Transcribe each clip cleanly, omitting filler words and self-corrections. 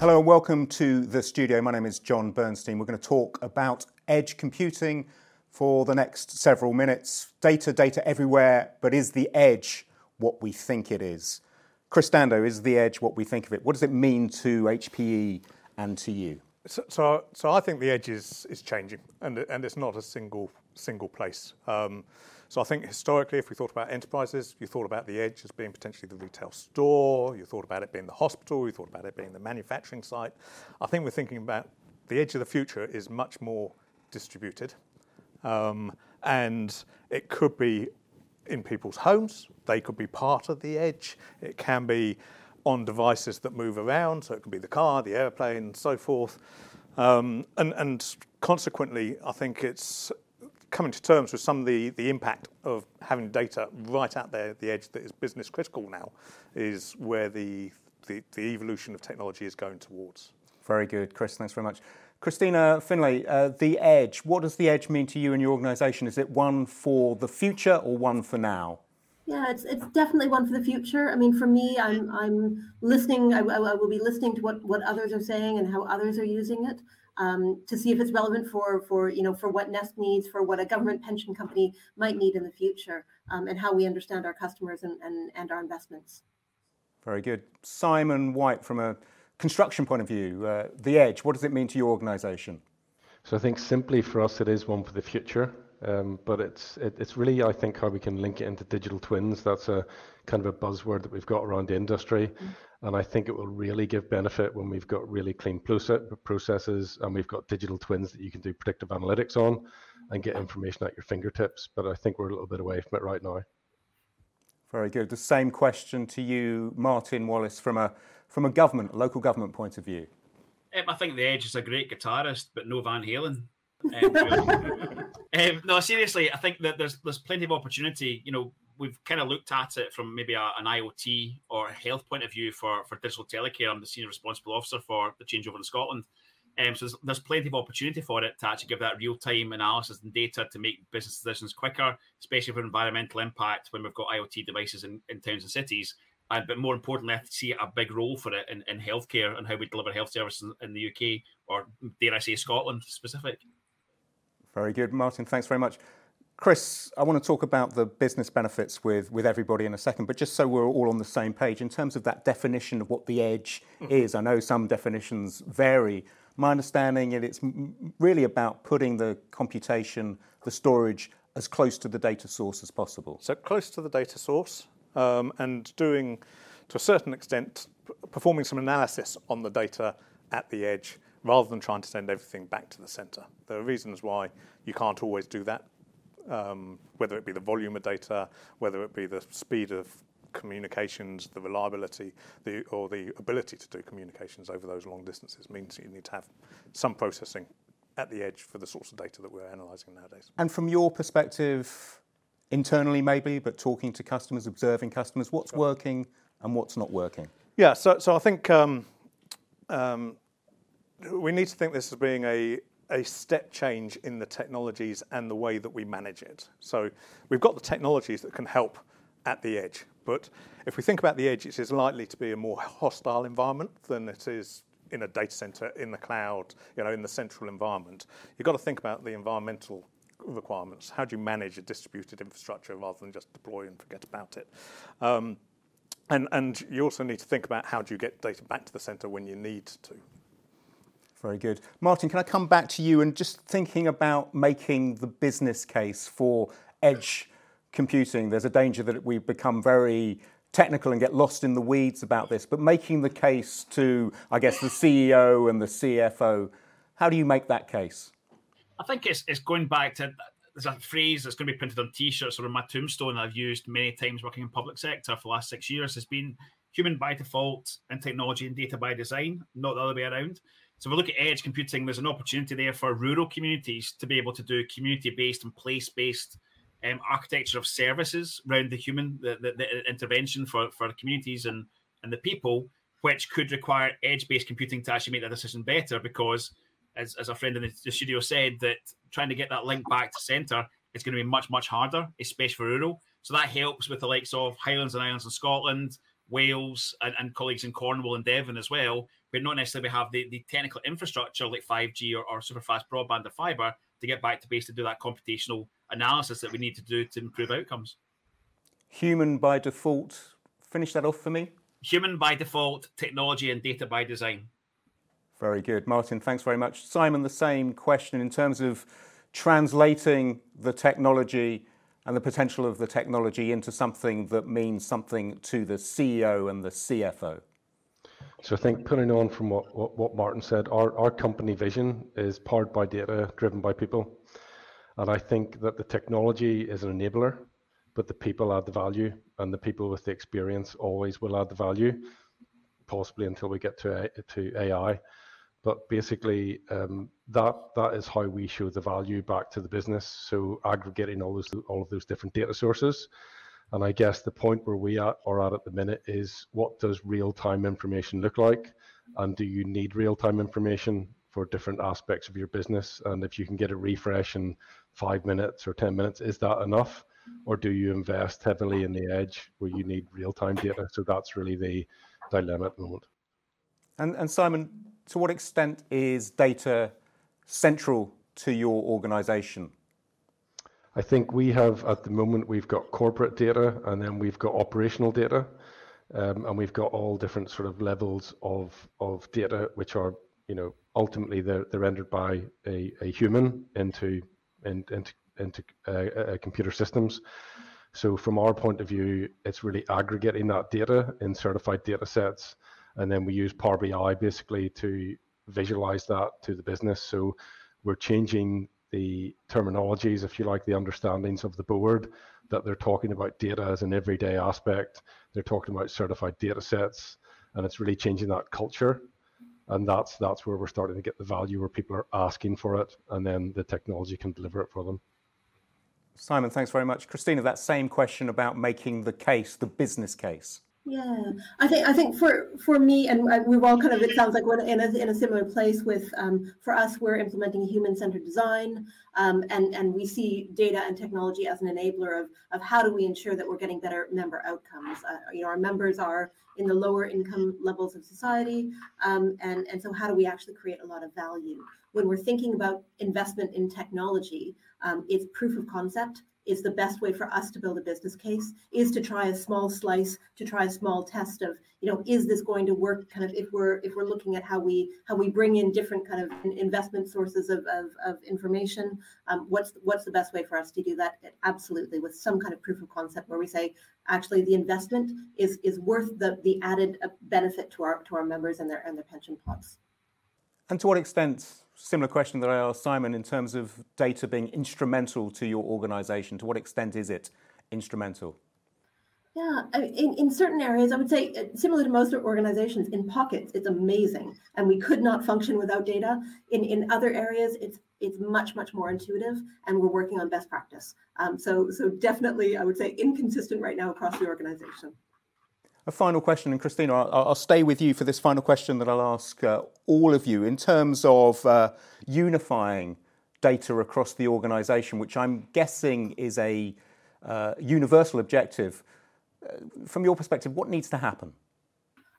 Hello and welcome to the studio. My name is John Bernstein. We're going to talk about edge computing for the next several minutes. Data everywhere, but is the edge what we think it is? Chris Dando, is the edge what we think of it? What does it mean to HPE and to you? So I think the edge is changing, and it's not a single place. So I think historically, if we thought about enterprises, you thought about the edge as being potentially the retail store, you thought about it being the hospital, you thought about it being the manufacturing site. I think we're thinking about the edge of the future is much more distributed, and it could be in people's homes. They could be part of the edge. It can be on devices that move around, so it could be the car, the airplane, and so forth. And consequently, I think it's coming to terms with some of the impact of having data right out there at the edge that is business critical now is where the evolution of technology is going towards. Very good, Chris. Thanks very much. Christina Finlay, the edge. What does the edge mean to you and your organisation? Is it one for the future or one for now? Yeah, it's definitely one for the future. I mean, for me, I'm listening. I will be listening to what others are saying and how others are using it, to see if it's relevant for what Nest needs, for what a government pension company might need in the future, and how we understand our customers and our investments. Very good. Simon White, from a construction point of view, the edge, what does it mean to your organisation? So I think simply for us, it is one for the future. But it's really, I think, how we can link it into digital twins. That's a kind of a buzzword that we've got around the industry. Mm-hmm. And I think it will really give benefit when we've got really clean processes and we've got digital twins that you can do predictive analytics on and get information at your fingertips. But I think we're a little bit away from it right now. Very good. The same question to you, Martin Wallace, from a local government point of view. I think the edge is a great guitarist, but no Van Halen. No, seriously, I think that there's plenty of opportunity. You know, we've kind of looked at it from maybe an IoT or a health point of view for digital telecare. I'm the senior responsible officer for the changeover in Scotland. So there's plenty of opportunity for it to actually give that real-time analysis and data to make business decisions quicker, especially for environmental impact when we've got IoT devices in towns and cities. But more importantly, I see a big role for it in healthcare and how we deliver health services in the UK, or dare I say Scotland specific. Very good, Martin. Thanks very much. Chris, I want to talk about the business benefits with everybody in a second, but just so we're all on the same page, in terms of that definition of what the edge is, I know some definitions vary. My understanding is it's really about putting the computation, the storage, as close to the data source as possible. So close to the data source, and doing, to a certain extent, performing some analysis on the data at the edge, rather than trying to send everything back to the centre. There are reasons why you can't always do that, whether it be the volume of data, whether it be the speed of communications, the reliability, or the ability to do communications over those long distances means you need to have some processing at the edge for the sorts of data that we're analysing nowadays. And from your perspective, internally maybe, but talking to customers, observing customers, what's working and what's not working? Yeah, so I think we need to think this as being a step change in the technologies and the way that we manage it. So we've got the technologies that can help at the edge, but if we think about the edge, it is likely to be a more hostile environment than it is in a data center, in the cloud, in the central environment. You've got to think about the environmental requirements. How do you manage a distributed infrastructure rather than just deploy and forget about it? And you also need to think about how do you get data back to the center when you need to. Very good. Martin, can I come back to you and just thinking about making the business case for edge computing? There's a danger that we become very technical and get lost in the weeds about this, but making the case to, I guess, the CEO and the CFO, how do you make that case? I think it's going back to, there's a phrase that's going to be printed on T-shirts or on my tombstone I've used many times working in public sector for the last 6 years. It's been human by default and technology and data by design, not the other way around. So if we look at edge computing, there's an opportunity there for rural communities to be able to do community-based and place-based architecture of services around the intervention for the communities and the people, which could require edge-based computing to actually make that decision better because, as a friend in the studio said, that trying to get that link back to centre is going to be much, much harder, especially for rural. So that helps with the likes of Highlands and Islands in Scotland, Wales, and colleagues in Cornwall and Devon as well, but not necessarily we have the technical infrastructure like 5G or super fast broadband or fiber to get back to base to do that computational analysis that we need to do to improve outcomes. Human by default. Finish that off for me. Human by default, technology and data by design. Very good. Martin, thanks very much. Simon, the same question in terms of translating the technology and the potential of the technology into something that means something to the CEO and the CFO. So I think putting on from what Martin said, our company vision is powered by data, driven by people. And I think that the technology is an enabler, but the people add the value, and the people with the experience always will add the value, possibly until we get to AI. But basically, that is how we show the value back to the business. So aggregating all of those different data sources. And I guess the point where we are at the minute is, what does real-time information look like? And do you need real-time information for different aspects of your business? And if you can get a refresh in 5 minutes or 10 minutes, is that enough? Or do you invest heavily in the edge where you need real-time data? So that's really the dilemma at the moment. And Simon, to what extent is data central to your organization? I think we have, at the moment, we've got corporate data, and then we've got operational data, and we've got all different sort of levels of data, which are, you know, ultimately they're rendered by a human into computer systems. So from our point of view, it's really aggregating that data in certified data sets, and then we use Power BI basically to visualize that to the business. So we're changing the terminologies, if you like, the understandings of the board, that they're talking about data as an everyday aspect. They're talking about certified data sets, and it's really changing that culture. And that's where we're starting to get the value, where people are asking for it, and then the technology can deliver it for them. Simon, thanks very much. Christina, that same question about making the case, the business case. Yeah, I think for me, and we've all kind of, it sounds like we're in a similar place with, for us, we're implementing human-centered design, and we see data and technology as an enabler of how do we ensure that we're getting better member outcomes. You know, our members are in the lower income levels of society, and so how do we actually create a lot of value? When we're thinking about investment in technology, it's proof of concept. Is the best way for us to build a business case is to try a small slice, to try a small test of, you know, is this going to work? Kind of if we're looking at how we bring in different kind of investment sources of information, what's the best way for us to do that? Absolutely, with some kind of proof of concept where we say actually the investment is worth the added benefit to our members and their pension pots. And to what extent? Similar question that I asked Simon in terms of data being instrumental to your organization. To what extent is it instrumental? Yeah, in certain areas, I would say, similar to most organizations, in pockets, it's amazing. And we could not function without data. In other areas, it's much, much more intuitive, and we're working on best practice. So definitely, I would say, inconsistent right now across the organization. A final question, and Christina, I'll stay with you for this final question that I'll ask all of you in terms of unifying data across the organisation, which I'm guessing is a universal objective. From your perspective, what needs to happen?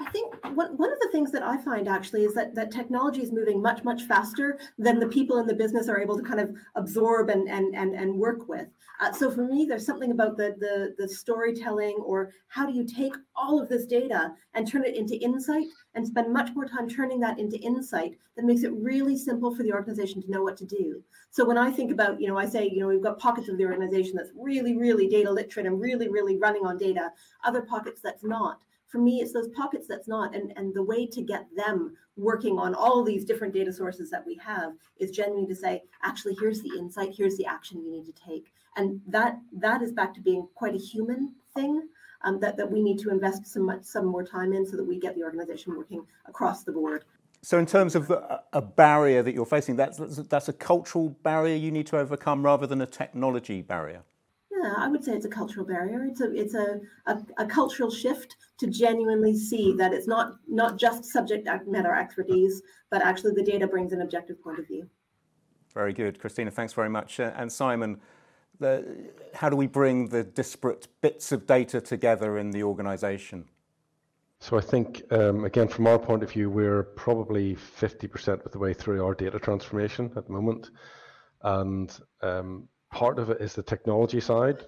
I think one of the things that I find actually is that technology is moving much, much faster than the people in the business are able to kind of absorb and work with. So for me, there's something about the storytelling, or how do you take all of this data and turn it into insight, and spend much more time turning that into insight that makes it really simple for the organization to know what to do. So when I think about, you know, I say, you know, we've got pockets of the organization that's really, really data literate and really, really running on data, other pockets that's not. For me, it's those pockets that's not, and the way to get them working on all these different data sources that we have is genuinely to say, actually, here's the insight, here's the action you need to take. And that is back to being quite a human thing that we need to invest some more time in, so that we get the organization working across the board. So in terms of a barrier that you're facing, that's a cultural barrier you need to overcome rather than a technology barrier. Yeah, I would say it's a cultural barrier. It's a cultural shift to genuinely see that it's not just subject matter expertise, but actually the data brings an objective point of view. Very good. Christina, thanks very much. And Simon, how do we bring the disparate bits of data together in the organisation? So I think, again, from our point of view, we're probably 50% of the way through our data transformation at the moment. And part of it is the technology side.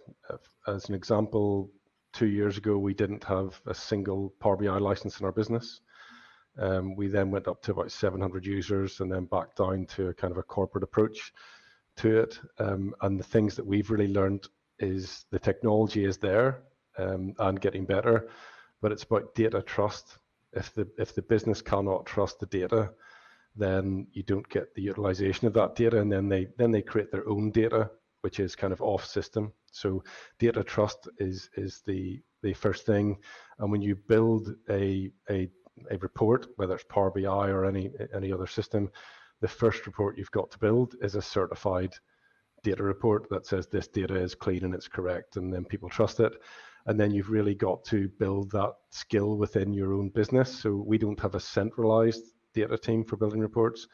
As an example, 2 years ago, we didn't have a single Power BI license in our business. We then went up to about 700 users and then back down to a kind of a corporate approach to it. And the things that we've really learned is the technology is there and getting better. But it's about data trust. If the business cannot trust the data, then you don't get the utilization of that data, and then they create their own data, which is kind of off system. So data trust is the first thing. And when you build a report, whether it's Power BI or any other system, the first report you've got to build is a certified data report that says this data is clean and it's correct, and then people trust it. And then you've really got to build that skill within your own business. So we don't have a centralized data team for building reports.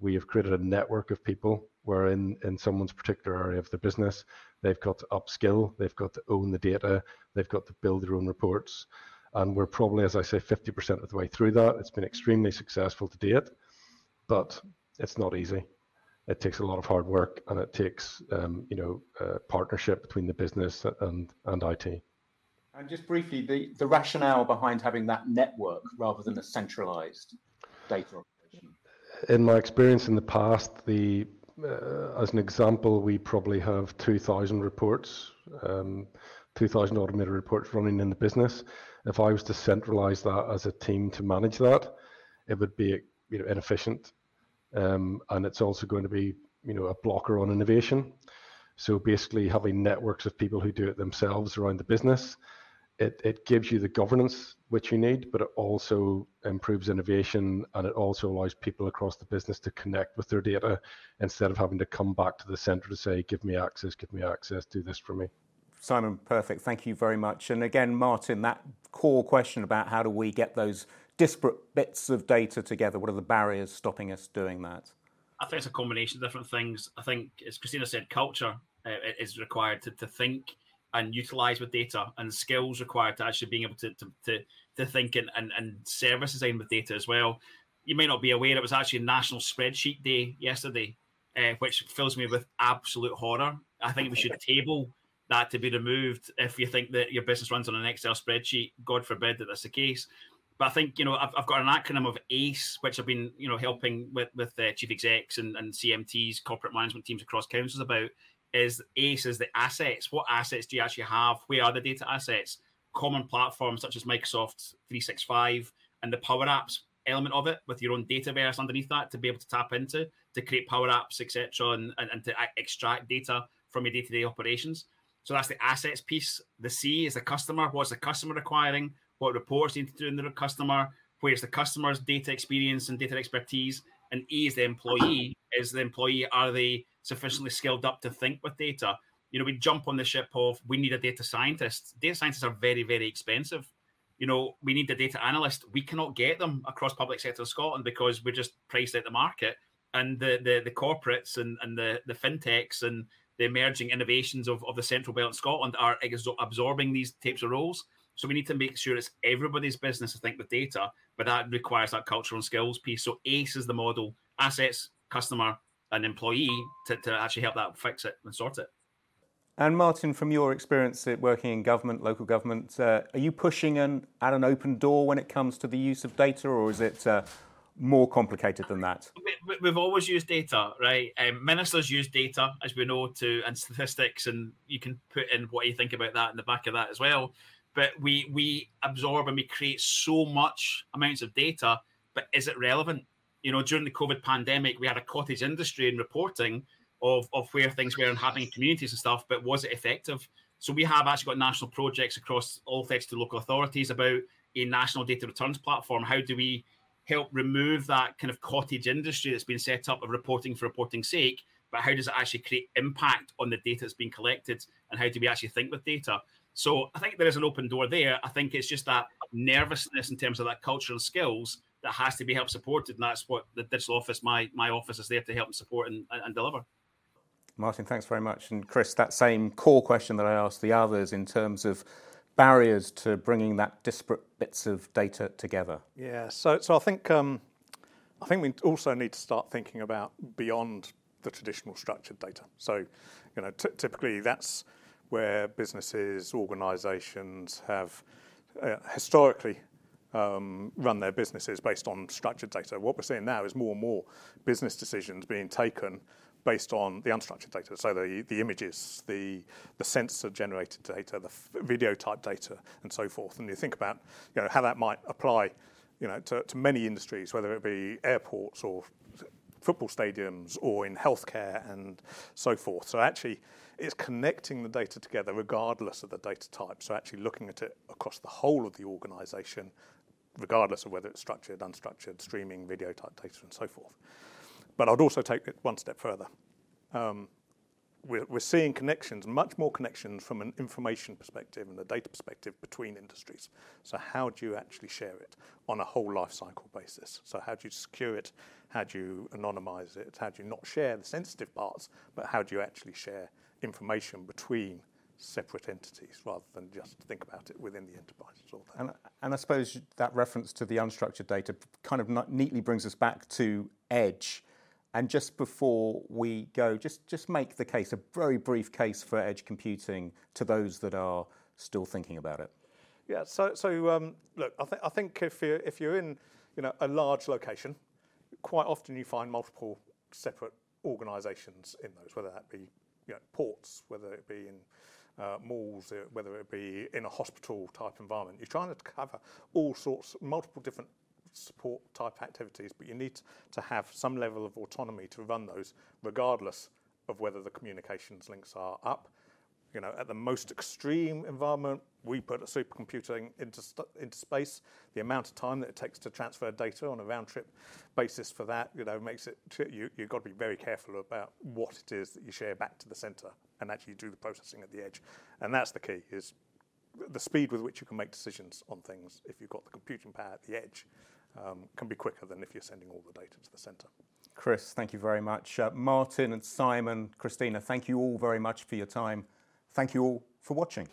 We have created a network of people where in someone's particular area of the business, they've got to upskill, they've got to own the data, they've got to build their own reports. And we're probably, as I say, 50% of the way through that. It's been extremely successful to date, but it's not easy. It takes a lot of hard work, and it takes partnership between the business and IT. And just briefly, the rationale behind having that network rather than a centralized data operation. In my experience in the past, as an example, we probably have 2,000 reports, 2,000 automated reports running in the business. If I was to centralize that as a team to manage that, it would be inefficient, and it's also going to be a blocker on innovation. So basically, having networks of people who do it themselves around the business. It gives you the governance which you need, but it also improves innovation, and it also allows people across the business to connect with their data instead of having to come back to the centre to say, give me access, do this for me. Simon, perfect. Thank you very much. And again, Martin, that core question about how do we get those disparate bits of data together, what are the barriers stopping us doing that? I think it's a combination of different things. I think, as Christina said, culture is required to think and utilise with data, and skills required to actually being able to think and service design with data as well. You may not be aware, it was actually National Spreadsheet Day yesterday, which fills me with absolute horror. I think we should table that to be removed if you think that your business runs on an Excel spreadsheet. God forbid that that's the case. But I think, I've got an acronym of ACE, which I've been, helping with chief execs and CMTs, corporate management teams across councils about. Is ACE is the assets. What assets do you actually have? Where are the data assets? Common platforms such as Microsoft 365 and the Power Apps element of it, with your own dataverse underneath that to be able to tap into, to create Power Apps, etc., and to extract data from your day-to-day operations. So that's the assets piece. The C is the customer. What's the customer requiring? What reports need to do in the customer? Where's the customer's data experience and data expertise? And E is the employee. Are they sufficiently skilled up to think with data? We jump on the ship of, we need a data scientist. Data scientists are very, very expensive. We need a data analyst. We cannot get them across public sector of Scotland because we're just priced out the market. And the corporates and the fintechs and the emerging innovations of the Central Belt in Scotland are absorbing these types of roles. So we need to make sure it's everybody's business to think with data, but that requires that cultural and skills piece. So ACE is the model: assets, customer, an employee, to actually help that fix it and sort it. And Martin, from your experience working in government, local government, are you pushing at an open door when it comes to the use of data, or is it more complicated than that? We've always used data, right? Ministers use data, as we know, and statistics, and you can put in what you think about that in the back of that as well. But we absorb and we create so much amounts of data, but is it relevant? During the COVID pandemic, we had a cottage industry in reporting of where things were and happening in communities and stuff, but was it effective? So we have actually got national projects across all 32 local authorities about a national data returns platform. How do we help remove that kind of cottage industry that's been set up of reporting for reporting's sake, but how does it actually create impact on the data that's being collected, and how do we actually think with data? So I think there is an open door there. I think it's just that nervousness in terms of that culture and skills that has to be helped supported, and that's what the digital office, my office, is there to help support and deliver. Martin, thanks very much. And Chris, that same core question that I asked the others in terms of barriers to bringing that disparate bits of data together? Yeah, so I think we also need to start thinking about beyond the traditional structured data. So, you know, typically that's where businesses, organisations have historically run their businesses based on structured data. What we're seeing now is more and more business decisions being taken based on the unstructured data, so the images, the sensor-generated data, the video-type data, and so forth. And you think about, you know, how that might apply, you know, to many industries, whether it be airports or football stadiums or in healthcare and so forth. So actually, it's connecting the data together regardless of the data type. So actually looking at it across the whole of the organisation, regardless of whether it's structured, unstructured, streaming, video-type data, and so forth. But I'd also take it one step further. We're seeing connections, much more connections from an information perspective and a data perspective between industries. So how do you actually share it on a whole life cycle basis? So how do you secure it? How do you anonymize it? How do you not share the sensitive parts, but how do you actually share information between separate entities rather than just think about it within the enterprise? And I suppose that reference to the unstructured data kind of neatly brings us back to Edge. And just before we go, just make the case, a very brief case for edge computing to those that are still thinking about it. Yeah. So look, I think if you're in, you know, a large location, quite often you find multiple separate organisations in those, whether that be, you know, ports, whether it be in malls, whether it be in a hospital type environment. You're trying to cover all sorts, multiple different support type activities, but you need to have some level of autonomy to run those regardless of whether the communications links are up. You know, at the most extreme environment, we put a supercomputer into space. The amount of time that it takes to transfer data on a round trip basis for that, you know, makes it, you've got to be very careful about what it is that you share back to the center and actually do the processing at the edge. And that's the key, is the speed with which you can make decisions on things if you've got the computing power at the edge. Can be quicker than if you're sending all the data to the centre. Chris, thank you very much. Martin and Simon, Christina, thank you all very much for your time. Thank you all for watching.